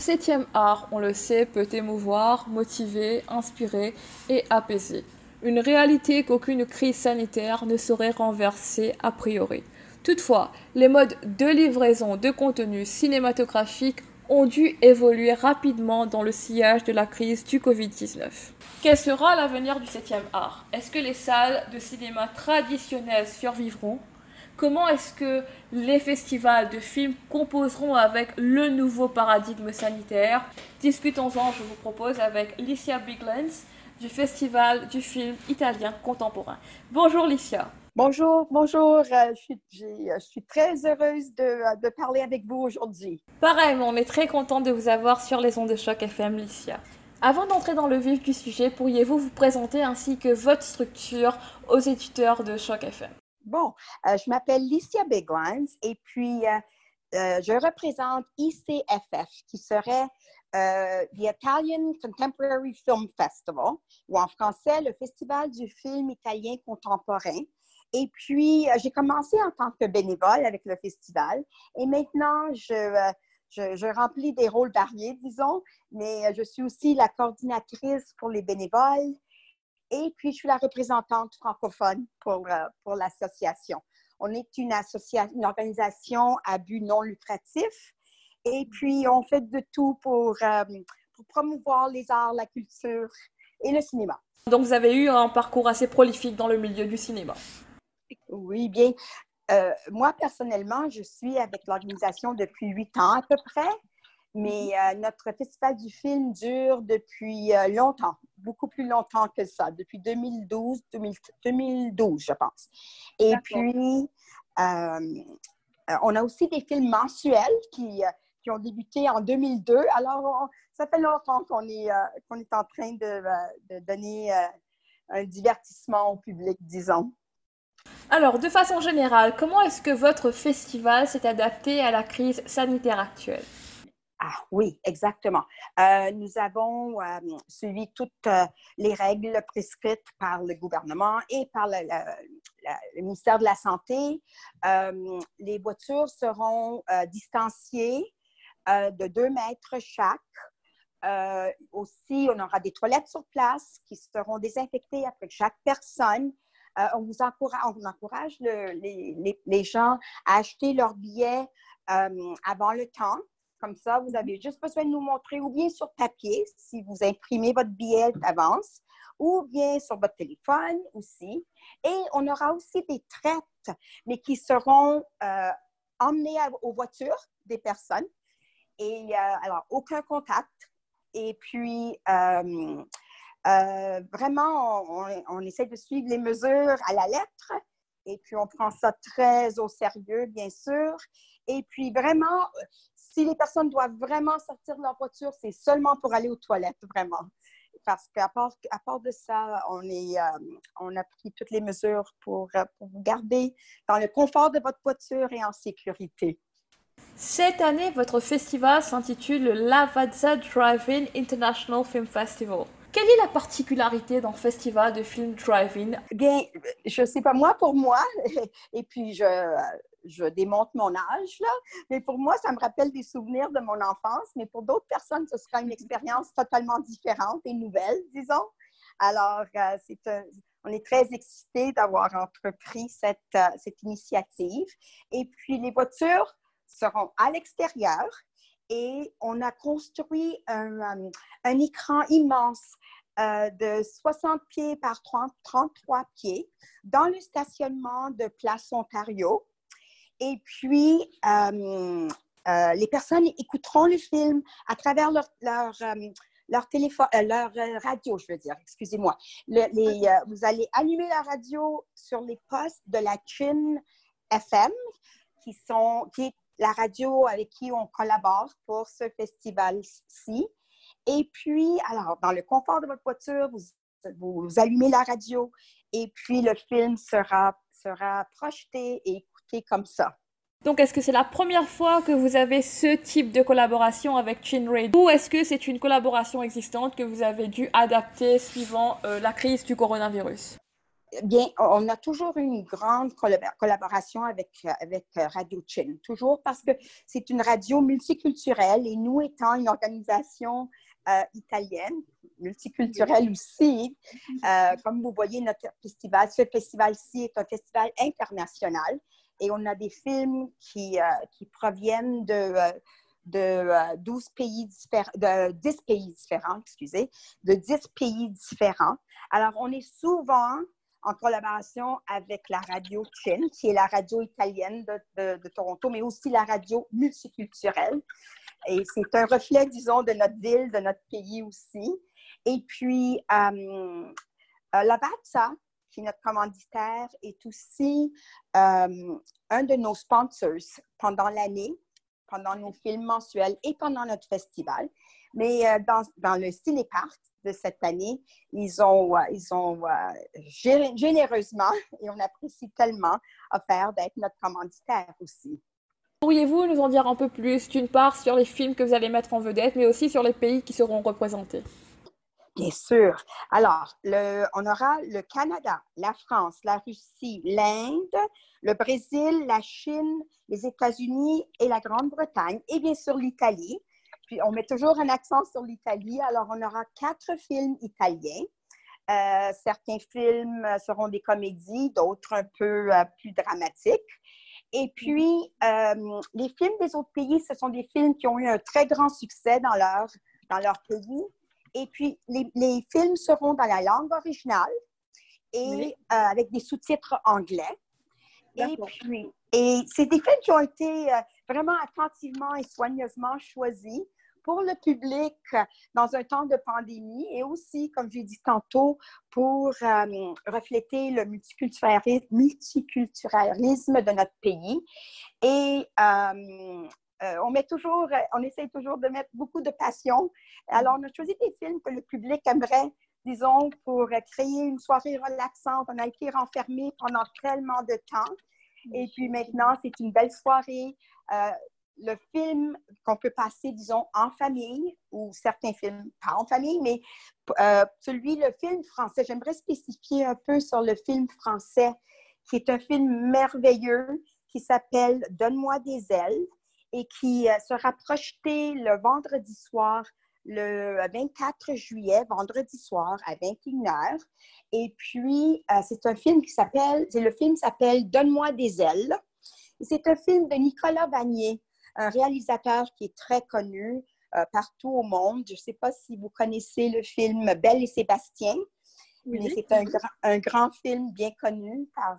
Le 7e art, on le sait, peut émouvoir, motiver, inspirer et apaiser. Une réalité qu'aucune crise sanitaire ne saurait renverser a priori. Toutefois, les modes de livraison de contenu cinématographique ont dû évoluer rapidement dans le sillage de la crise du Covid-19. Quel sera l'avenir du 7e art? Est-ce que les salles de cinéma traditionnelles survivront? Comment est-ce que les festivals de films composeront avec le nouveau paradigme sanitaire? Discutons-en, je vous propose, avec Licia Biglands, du Festival du film italien contemporain. Bonjour Licia. Bonjour. Je suis très heureuse de parler avec vous aujourd'hui. Pareillement, on est très contente de vous avoir sur les ondes de Choc FM, Licia. Avant d'entrer dans le vif du sujet, pourriez-vous vous présenter ainsi que votre structure aux éditeurs de Choc FM? Bon, je m'appelle Licia Biglands et puis je représente ICFF qui serait the Italian Contemporary Film Festival, ou en français, le Festival du film italien contemporain. Et puis, j'ai commencé en tant que bénévole avec le festival. Et maintenant, je remplis des rôles variés, disons, mais je suis aussi la coordinatrice pour les bénévoles. Et puis, je suis la représentante francophone pour l'association. On est une organisation à but non lucratif. Et puis, on fait de tout pour promouvoir les arts, la culture et le cinéma. Donc, vous avez eu un parcours assez prolifique dans le milieu du cinéma. Oui, bien. Moi, personnellement, je suis avec l'organisation depuis 8 ans à peu près, mais notre festival du film dure depuis longtemps, beaucoup plus longtemps que ça, depuis 2012, je pense. Et d'accord. Puis, on a aussi des films mensuels qui ont débuté en 2002. Alors, ça fait longtemps qu'on est en train de donner un divertissement au public, disons. Alors, de façon générale, comment est-ce que votre festival s'est adapté à la crise sanitaire actuelle? Ah oui, exactement. Nous avons suivi toutes les règles prescrites par le gouvernement et par le ministère de la Santé. Les voitures seront distanciées de 2 mètres chaque. Aussi, on aura des toilettes sur place qui seront désinfectées après chaque personne. On encourage les gens à acheter leurs billets avant le temps. Comme ça, vous avez juste besoin de nous montrer ou bien sur papier, si vous imprimez votre billet d'avance, ou bien sur votre téléphone aussi. Et on aura aussi des traites, mais qui seront emmenées aux voitures des personnes. Et alors, aucun contact. Et puis... vraiment, on essaie de suivre les mesures à la lettre et puis on prend ça très au sérieux, bien sûr. Et puis vraiment, si les personnes doivent vraiment sortir de leur voiture, c'est seulement pour aller aux toilettes, vraiment. Parce qu'à part de ça, on a pris toutes les mesures pour vous garder dans le confort de votre voiture et en sécurité. Cette année, votre festival s'intitule le Lavazza Driving International Film Festival. Quelle est la particularité d'un festival de film drive-in? Bien, je ne sais pas, pour moi, et puis je démonte mon âge, là, mais pour moi, ça me rappelle des souvenirs de mon enfance, mais pour d'autres personnes, ce sera une expérience totalement différente et nouvelle, disons. Alors, on est très excités d'avoir entrepris cette initiative. Et puis, les voitures seront à l'extérieur. Et on a construit un écran immense de 60 pieds par 33 pieds dans le stationnement de Place Ontario. Et puis, les personnes écouteront le film à travers leur téléphone, leur radio, je veux dire, excusez-moi. Vous allez allumer la radio sur les postes de la CHIN FM qui est la radio avec qui on collabore pour ce festival-ci. Et puis, alors, dans le confort de votre voiture, vous allumez la radio et puis le film sera projeté et écouté comme ça. Donc, est-ce que c'est la première fois que vous avez ce type de collaboration avec Chin Radio ou est-ce que c'est une collaboration existante que vous avez dû adapter suivant la crise du coronavirus? Bien, on a toujours eu une grande collaboration avec Radio CHIN, toujours parce que c'est une radio multiculturelle et nous étant une organisation italienne, multiculturelle aussi, comme vous voyez, notre festival, ce festival-ci est un festival international et on a des films qui proviennent de 10 pays différents. Alors, on est souvent en collaboration avec la radio CHIN, qui est la radio italienne de Toronto, mais aussi la radio multiculturelle. Et c'est un reflet, disons, de notre ville, de notre pays aussi. Et puis, Lavazza, qui est notre commanditaire, est aussi un de nos sponsors pendant l'année, pendant nos films mensuels et pendant notre festival. Mais dans le cinéparc de cette année, ils ont généreusement, et on apprécie tellement, offert d'être notre commanditaire aussi. Pourriez-vous nous en dire un peu plus, d'une part sur les films que vous allez mettre en vedette, mais aussi sur les pays qui seront représentés? Bien sûr. Alors, on aura le Canada, la France, la Russie, l'Inde, le Brésil, la Chine, les États-Unis et la Grande-Bretagne, et bien sûr l'Italie. Puis, on met toujours un accent sur l'Italie. Alors, on aura 4 films italiens. Certains films seront des comédies, d'autres un peu plus dramatiques. Et puis, les films des autres pays, ce sont des films qui ont eu un très grand succès dans leur pays. Et puis, les films seront dans la langue originale et avec des sous-titres anglais. D'accord. Et c'est des films qui ont été vraiment attentivement et soigneusement choisis pour le public dans un temps de pandémie et aussi, comme j'ai dit tantôt, pour refléter le multiculturalisme de notre pays. Et on essaie toujours de mettre beaucoup de passion. Alors, on a choisi des films que le public aimerait, disons, pour créer une soirée relaxante. On a été renfermés pendant tellement de temps. Et puis maintenant, c'est une belle soirée. Le film qu'on peut passer, disons, en famille, ou certains films pas en famille, mais le film français. J'aimerais spécifier un peu sur le film français, qui est un film merveilleux qui s'appelle « Donne-moi des ailes » et qui sera projeté le vendredi soir, le 24 juillet, vendredi soir à 21h. Et puis, le film s'appelle « Donne-moi des ailes ». C'est un film de Nicolas Vanier, un réalisateur qui est très connu partout au monde. Je ne sais pas si vous connaissez le film « Belle et Sébastien ». Oui. Mais c'est un grand film bien connu par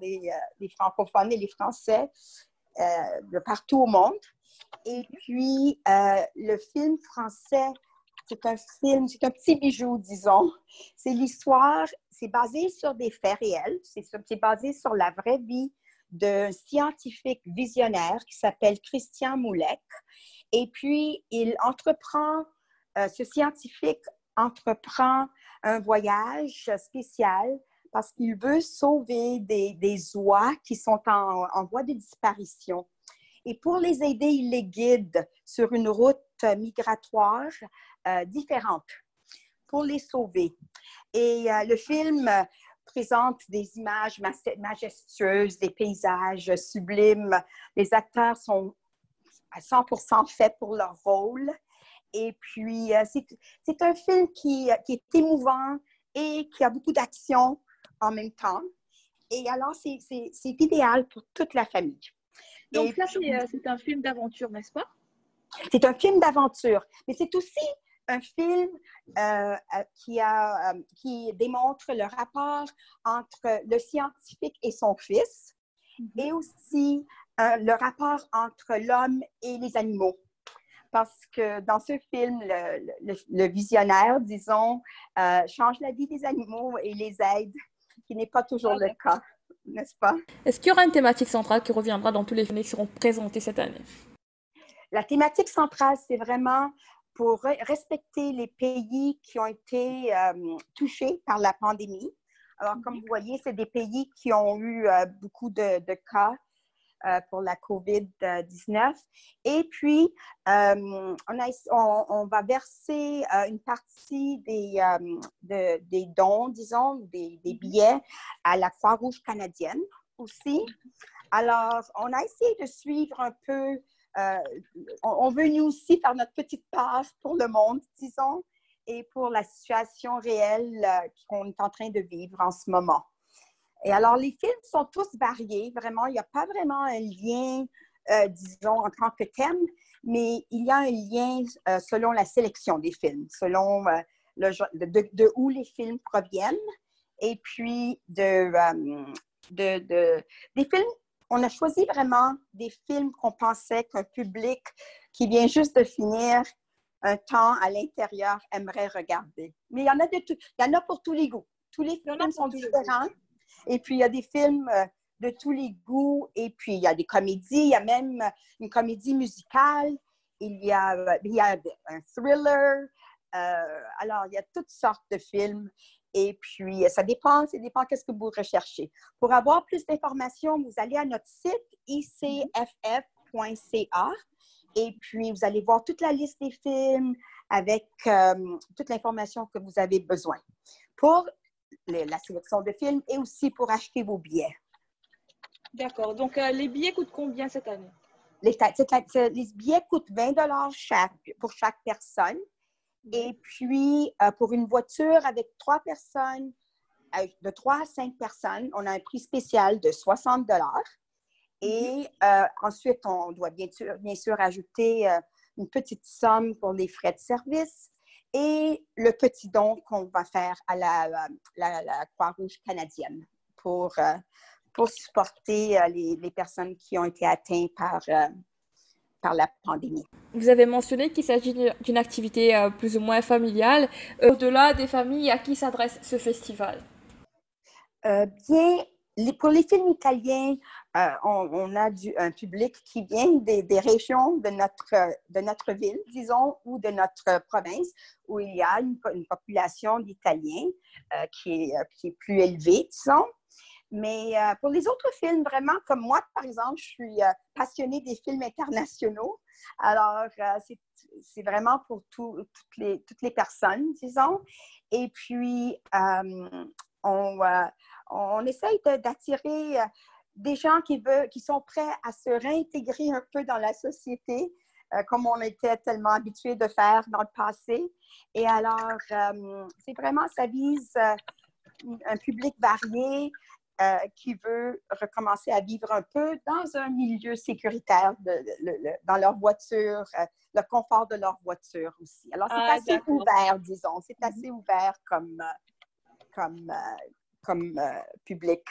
les francophones et les Français de partout au monde. Et puis, le film français, c'est un petit bijou, disons. C'est basé sur des faits réels. C'est basé sur la vraie vie d'un scientifique visionnaire qui s'appelle Christian Moulet. Et puis, ce scientifique entreprend un voyage spécial parce qu'il veut sauver des oies qui sont en voie de disparition. Et pour les aider, il les guide sur une route migratoire différente pour les sauver. Et le film présente des images majestueuses, des paysages sublimes. Les acteurs sont à 100% faits pour leur rôle. Et puis, c'est un film qui est émouvant et qui a beaucoup d'action en même temps. Et alors, c'est idéal pour toute la famille. Donc c'est un film d'aventure, n'est-ce pas? C'est un film d'aventure, mais c'est aussi un film qui démontre le rapport entre le scientifique et son fils, et aussi le rapport entre l'homme et les animaux. Parce que dans ce film, le visionnaire, disons, change la vie des animaux et les aide, ce qui n'est pas toujours le cas, n'est-ce pas? Est-ce qu'il y aura une thématique centrale qui reviendra dans tous les films qui seront présentés cette année? La thématique centrale, c'est vraiment pour respecter les pays qui ont été touchés par la pandémie. Alors, comme vous voyez, c'est des pays qui ont eu beaucoup de cas pour la COVID-19. Et puis, on va verser une partie des dons, disons, des billets à la Croix-Rouge canadienne aussi. Alors, on a essayé de suivre un peu, on veut nous aussi faire notre petite part pour le monde, disons, et pour la situation réelle qu'on est en train de vivre en ce moment. Et alors, les films sont tous variés, vraiment. Il n'y a pas vraiment un lien, disons, en tant que thème, mais il y a un lien selon la sélection des films, selon de où les films proviennent. Et puis, des films, on a choisi vraiment des films qu'on pensait qu'un public qui vient juste de finir un temps à l'intérieur aimerait regarder. Mais il y en a il y en a pour tous les goûts. Tous les films sont différents. Et puis, il y a des films de tous les goûts. Et puis, il y a des comédies. Il y a même une comédie musicale. Il y a un thriller. Alors, il y a toutes sortes de films. Et puis, ça dépend qu'est-ce que vous recherchez. Pour avoir plus d'informations, vous allez à notre site icff.ca. Et puis, vous allez voir toute la liste des films avec toute l'information que vous avez besoin. Pour la sélection de films et aussi pour acheter vos billets. D'accord. Donc, les billets coûtent combien cette année? Les billets coûtent 20 $ pour chaque personne. Et puis, pour une voiture avec 3 personnes, de 3 à 5 personnes, on a un prix spécial de 60 $. Et ensuite, on doit bien sûr ajouter une petite somme pour les frais de service. Et le petit don qu'on va faire à la Croix-Rouge canadienne pour supporter les personnes qui ont été atteintes par la pandémie. Vous avez mentionné qu'il s'agit d'une activité plus ou moins familiale. Au-delà des familles, à qui s'adresse ce festival? Pour les films italiens, on a un public qui vient des régions de notre ville, disons, ou de notre province, où il y a une population d'Italiens qui est plus élevée, disons. Mais pour les autres films, vraiment, comme moi, par exemple, je suis passionnée des films internationaux. Alors, c'est vraiment pour toutes les personnes, disons. Et puis, on essaye d'attirer des gens qui sont prêts à se réintégrer un peu dans la société, comme on était tellement habitués de faire dans le passé. Et alors, c'est vraiment, ça vise un public varié qui veut recommencer à vivre un peu dans un milieu sécuritaire, dans leur voiture, le confort de leur voiture aussi. Alors, c'est assez ouvert, disons. C'est assez ouvert comme public.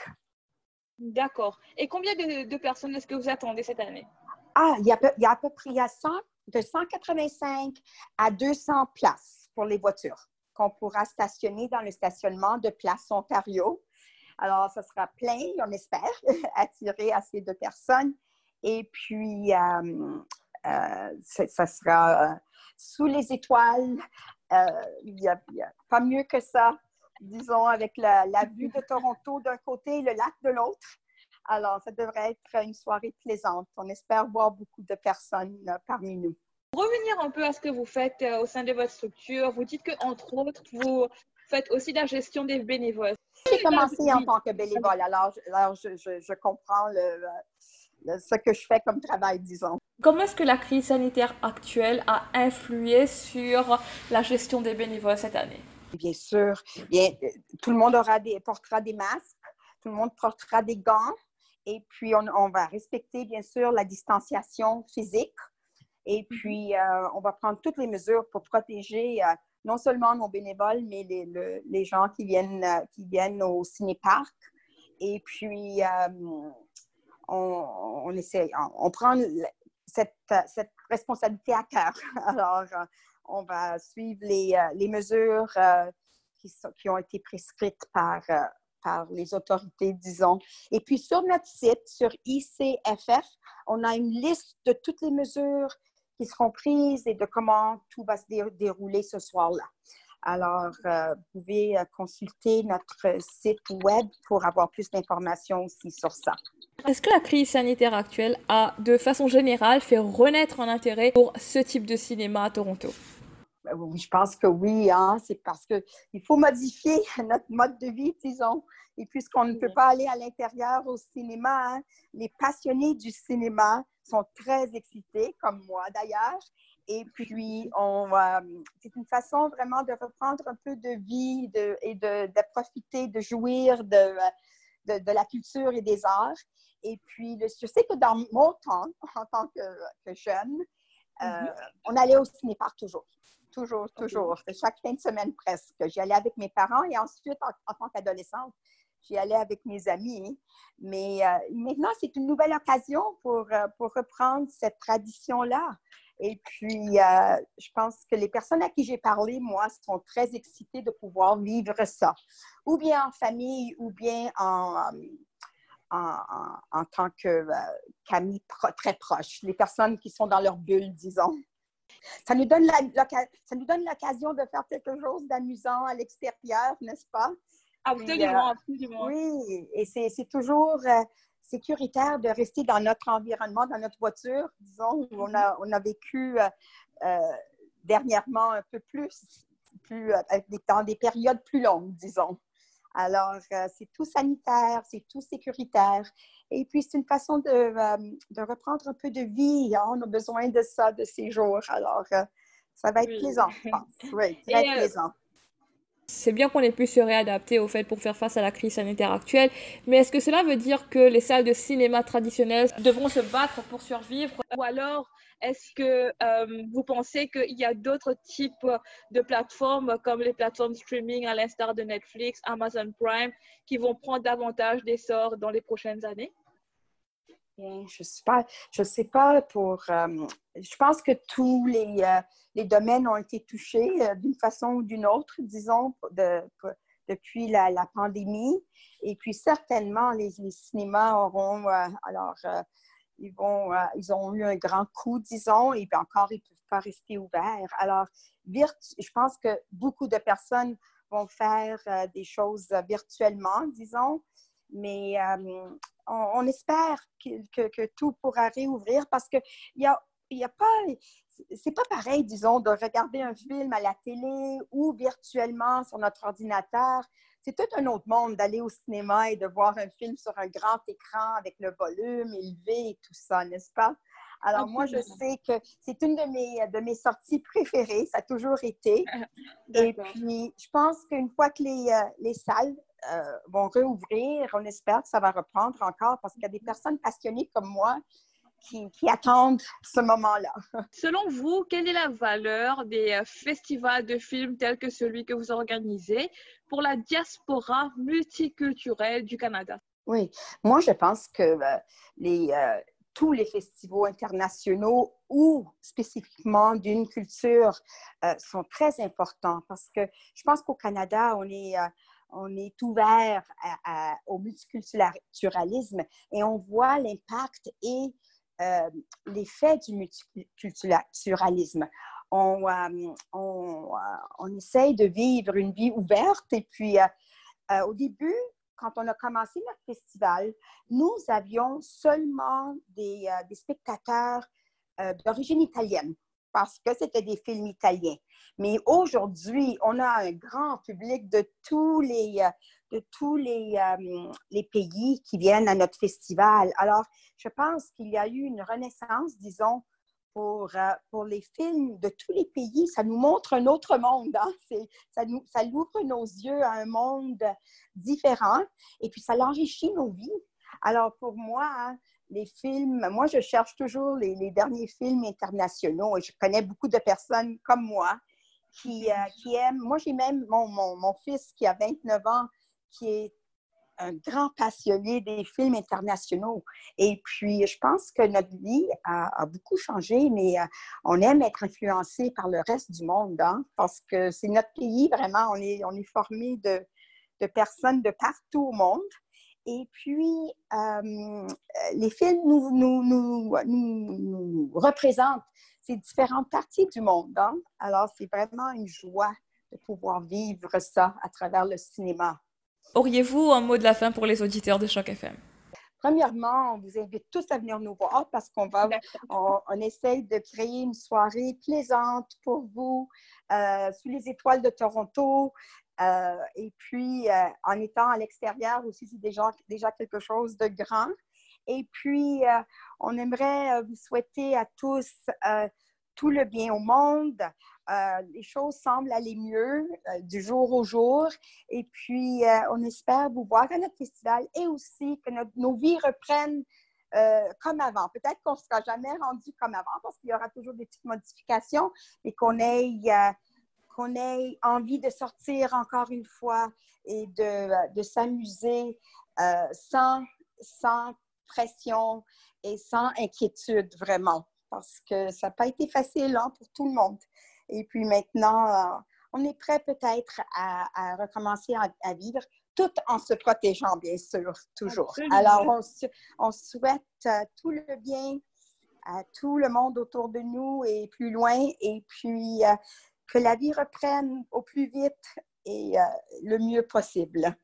D'accord. Et combien de personnes est-ce que vous attendez cette année? Il y a à peu près 185 à 200 places pour les voitures qu'on pourra stationner dans le stationnement de Place Ontario. Alors, ça sera plein, on espère, attirer assez de personnes. Et puis, ça sera sous les étoiles. Il y a pas mieux que ça. Disons, avec la vue de Toronto d'un côté et le lac de l'autre. Alors, ça devrait être une soirée plaisante. On espère voir beaucoup de personnes parmi nous. Pour revenir un peu à ce que vous faites au sein de votre structure, vous dites qu'entre autres, vous faites aussi la gestion des bénévoles. J'ai commencé en tant que bénévole, alors je comprends ce que je fais comme travail, disons. Comment est-ce que la crise sanitaire actuelle a influé sur la gestion des bénévoles cette année? Bien sûr, tout le monde portera des masques, tout le monde portera des gants et puis on va respecter bien sûr la distanciation physique et puis on va prendre toutes les mesures pour protéger non seulement nos bénévoles mais les gens qui viennent au ciné-parc et puis on prend cette responsabilité à cœur. Alors, on va suivre les mesures qui ont été prescrites par les autorités, disons. Et puis, sur notre site, sur ICFF, on a une liste de toutes les mesures qui seront prises et de comment tout va se dérouler ce soir-là. Alors, vous pouvez consulter notre site web pour avoir plus d'informations aussi sur ça. Est-ce que la crise sanitaire actuelle a, de façon générale, fait renaître un intérêt pour ce type de cinéma à Toronto? Oui, je pense que oui, hein. C'est parce qu'il faut modifier notre mode de vie, disons. Et puisqu'on ne peut pas aller à l'intérieur au cinéma, hein, les passionnés du cinéma sont très excités, comme moi d'ailleurs. Et puis, c'est une façon vraiment de reprendre un peu de vie et de profiter, de jouir de la culture et des arts. Et puis, je sais que dans mon temps, en tant que jeune, on allait au cinéparc toujours. Chaque fin de semaine presque. J'y allais avec mes parents et ensuite, en tant qu'adolescente, j'y allais avec mes amis. Mais maintenant, c'est une nouvelle occasion pour reprendre cette tradition-là. Et puis, je pense que les personnes à qui j'ai parlé, moi, sont très excitées de pouvoir vivre ça. Ou bien en famille, ou bien en tant qu'amis très proches. Les personnes qui sont dans leur bulle, disons. Ça nous donne l'occasion de faire quelque chose d'amusant à l'extérieur, n'est-ce pas? Absolument, absolument. Oui, et c'est toujours sécuritaire de rester dans notre environnement, dans notre voiture, disons, où on a vécu dernièrement un peu plus dans des périodes plus longues, disons. Alors, c'est tout sanitaire, c'est tout sécuritaire. Et puis, c'est une façon de reprendre un peu de vie. Hein? On a besoin de ça, de ces jours. Alors, ça va être plaisant, je pense. Oui, très plaisant. C'est bien qu'on ait pu se réadapter au fait pour faire face à la crise sanitaire actuelle. Mais est-ce que cela veut dire que les salles de cinéma traditionnelles devront se battre pour survivre? Ou alors, est-ce que vous pensez qu'il y a d'autres types de plateformes comme les plateformes streaming à l'instar de Netflix, Amazon Prime, qui vont prendre davantage d'essor dans les prochaines années? Je ne sais pas pour... je pense que tous les domaines ont été touchés d'une façon ou d'une autre, disons, depuis la pandémie. Et puis, certainement, les cinémas auront... ils ont eu un grand coup, disons, et puis encore, ils ne peuvent pas rester ouverts. Alors, je pense que beaucoup de personnes vont faire des choses virtuellement, disons, mais... on espère que tout pourra réouvrir parce que il y a pas, c'est pas pareil, disons, de regarder un film à la télé ou virtuellement sur notre ordinateur. C'est tout un autre monde d'aller au cinéma et de voir un film sur un grand écran avec le volume élevé et tout ça, n'est-ce pas? Alors moi, je sais que c'est une de mes sorties préférées, ça a toujours été. Et puis, je pense qu'une fois que les salles vont réouvrir. On espère que ça va reprendre encore parce qu'il y a des personnes passionnées comme moi qui attendent ce moment-là. Selon vous, quelle est la valeur des festivals de films tels que celui que vous organisez pour la diaspora multiculturelle du Canada? Oui, moi je pense que tous les festivals internationaux ou spécifiquement d'une culture sont très importants parce que je pense qu'au Canada, on est ouvert au multiculturalisme et on voit l'impact et l'effet du multiculturalisme. On essaye de vivre une vie ouverte et puis au début, quand on a commencé notre festival, nous avions seulement des spectateurs d'origine italienne. Parce que c'était des films italiens. Mais aujourd'hui, on a un grand public de tous les pays qui viennent à notre festival. Alors, je pense qu'il y a eu une renaissance, disons, pour les films de tous les pays. Ça nous montre un autre monde. Hein? Ça ouvre nos yeux à un monde différent et puis ça l'enrichit nos vies. Alors, pour moi... Hein, les films, moi je cherche toujours les derniers films internationaux et je connais beaucoup de personnes comme moi qui aiment. Moi j'ai même mon fils qui a 29 ans qui est un grand passionné des films internationaux. Et puis je pense que notre vie a beaucoup changé, mais on aime être influencé par le reste du monde, hein, parce que c'est notre pays vraiment, on est formé de personnes de partout au monde. Et puis, les films nous représentent ces différentes parties du monde. Hein? Alors, c'est vraiment une joie de pouvoir vivre ça à travers le cinéma. Auriez-vous un mot de la fin pour les auditeurs de Choc FM? Premièrement, on vous invite tous à venir nous voir parce qu'on va, on essaye de créer une soirée plaisante pour vous sous les étoiles de Toronto. Et puis, en étant à l'extérieur aussi, c'est déjà quelque chose de grand. Et puis, on aimerait vous souhaiter à tous tout le bien au monde. Les choses semblent aller mieux du jour au jour. Et puis, on espère vous voir à notre festival et aussi que nos vies reprennent comme avant. Peut-être qu'on ne sera jamais rendu comme avant parce qu'il y aura toujours des petites modifications et qu'on ait envie de sortir encore une fois et de s'amuser sans pression et sans inquiétude, vraiment. Parce que ça n'a pas été facile pour tout le monde. Et puis maintenant, on est prêt peut-être à recommencer à vivre, tout en se protégeant, bien sûr, toujours. Absolument. Alors, on souhaite tout le bien à tout le monde autour de nous et plus loin. Et puis, que la vie reprenne au plus vite et le mieux possible.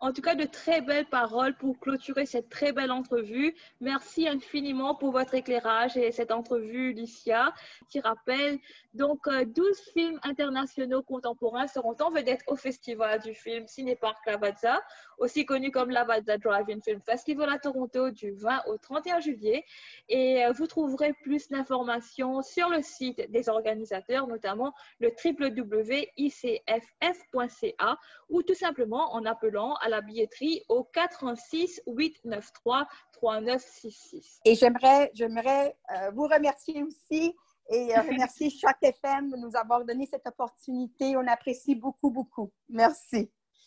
En tout cas, de très belles paroles pour clôturer cette très belle entrevue. Merci infiniment pour votre éclairage et cette entrevue, Licia, qui rappelle donc 12 films internationaux contemporains seront en vedette au Festival du film Cinéparc Lavazza, aussi connu comme Lavazza Driving Film Festival à Toronto du 20 au 31 juillet. Et vous trouverez plus d'informations sur le site des organisateurs, notamment le www.icff.ca ou tout simplement en appelant à la billetterie au 416-893-3966. Et j'aimerais vous remercier aussi et remercier Choc FM de nous avoir donné cette opportunité. On apprécie beaucoup, beaucoup. Merci.